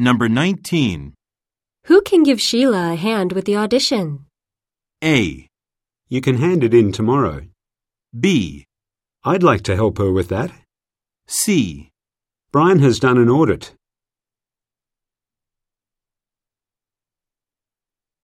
Number 19. Who can give Sheila a hand with the audition? A. You can hand it in tomorrow. B. I'd like to help her with that. C. Brian has done an audit.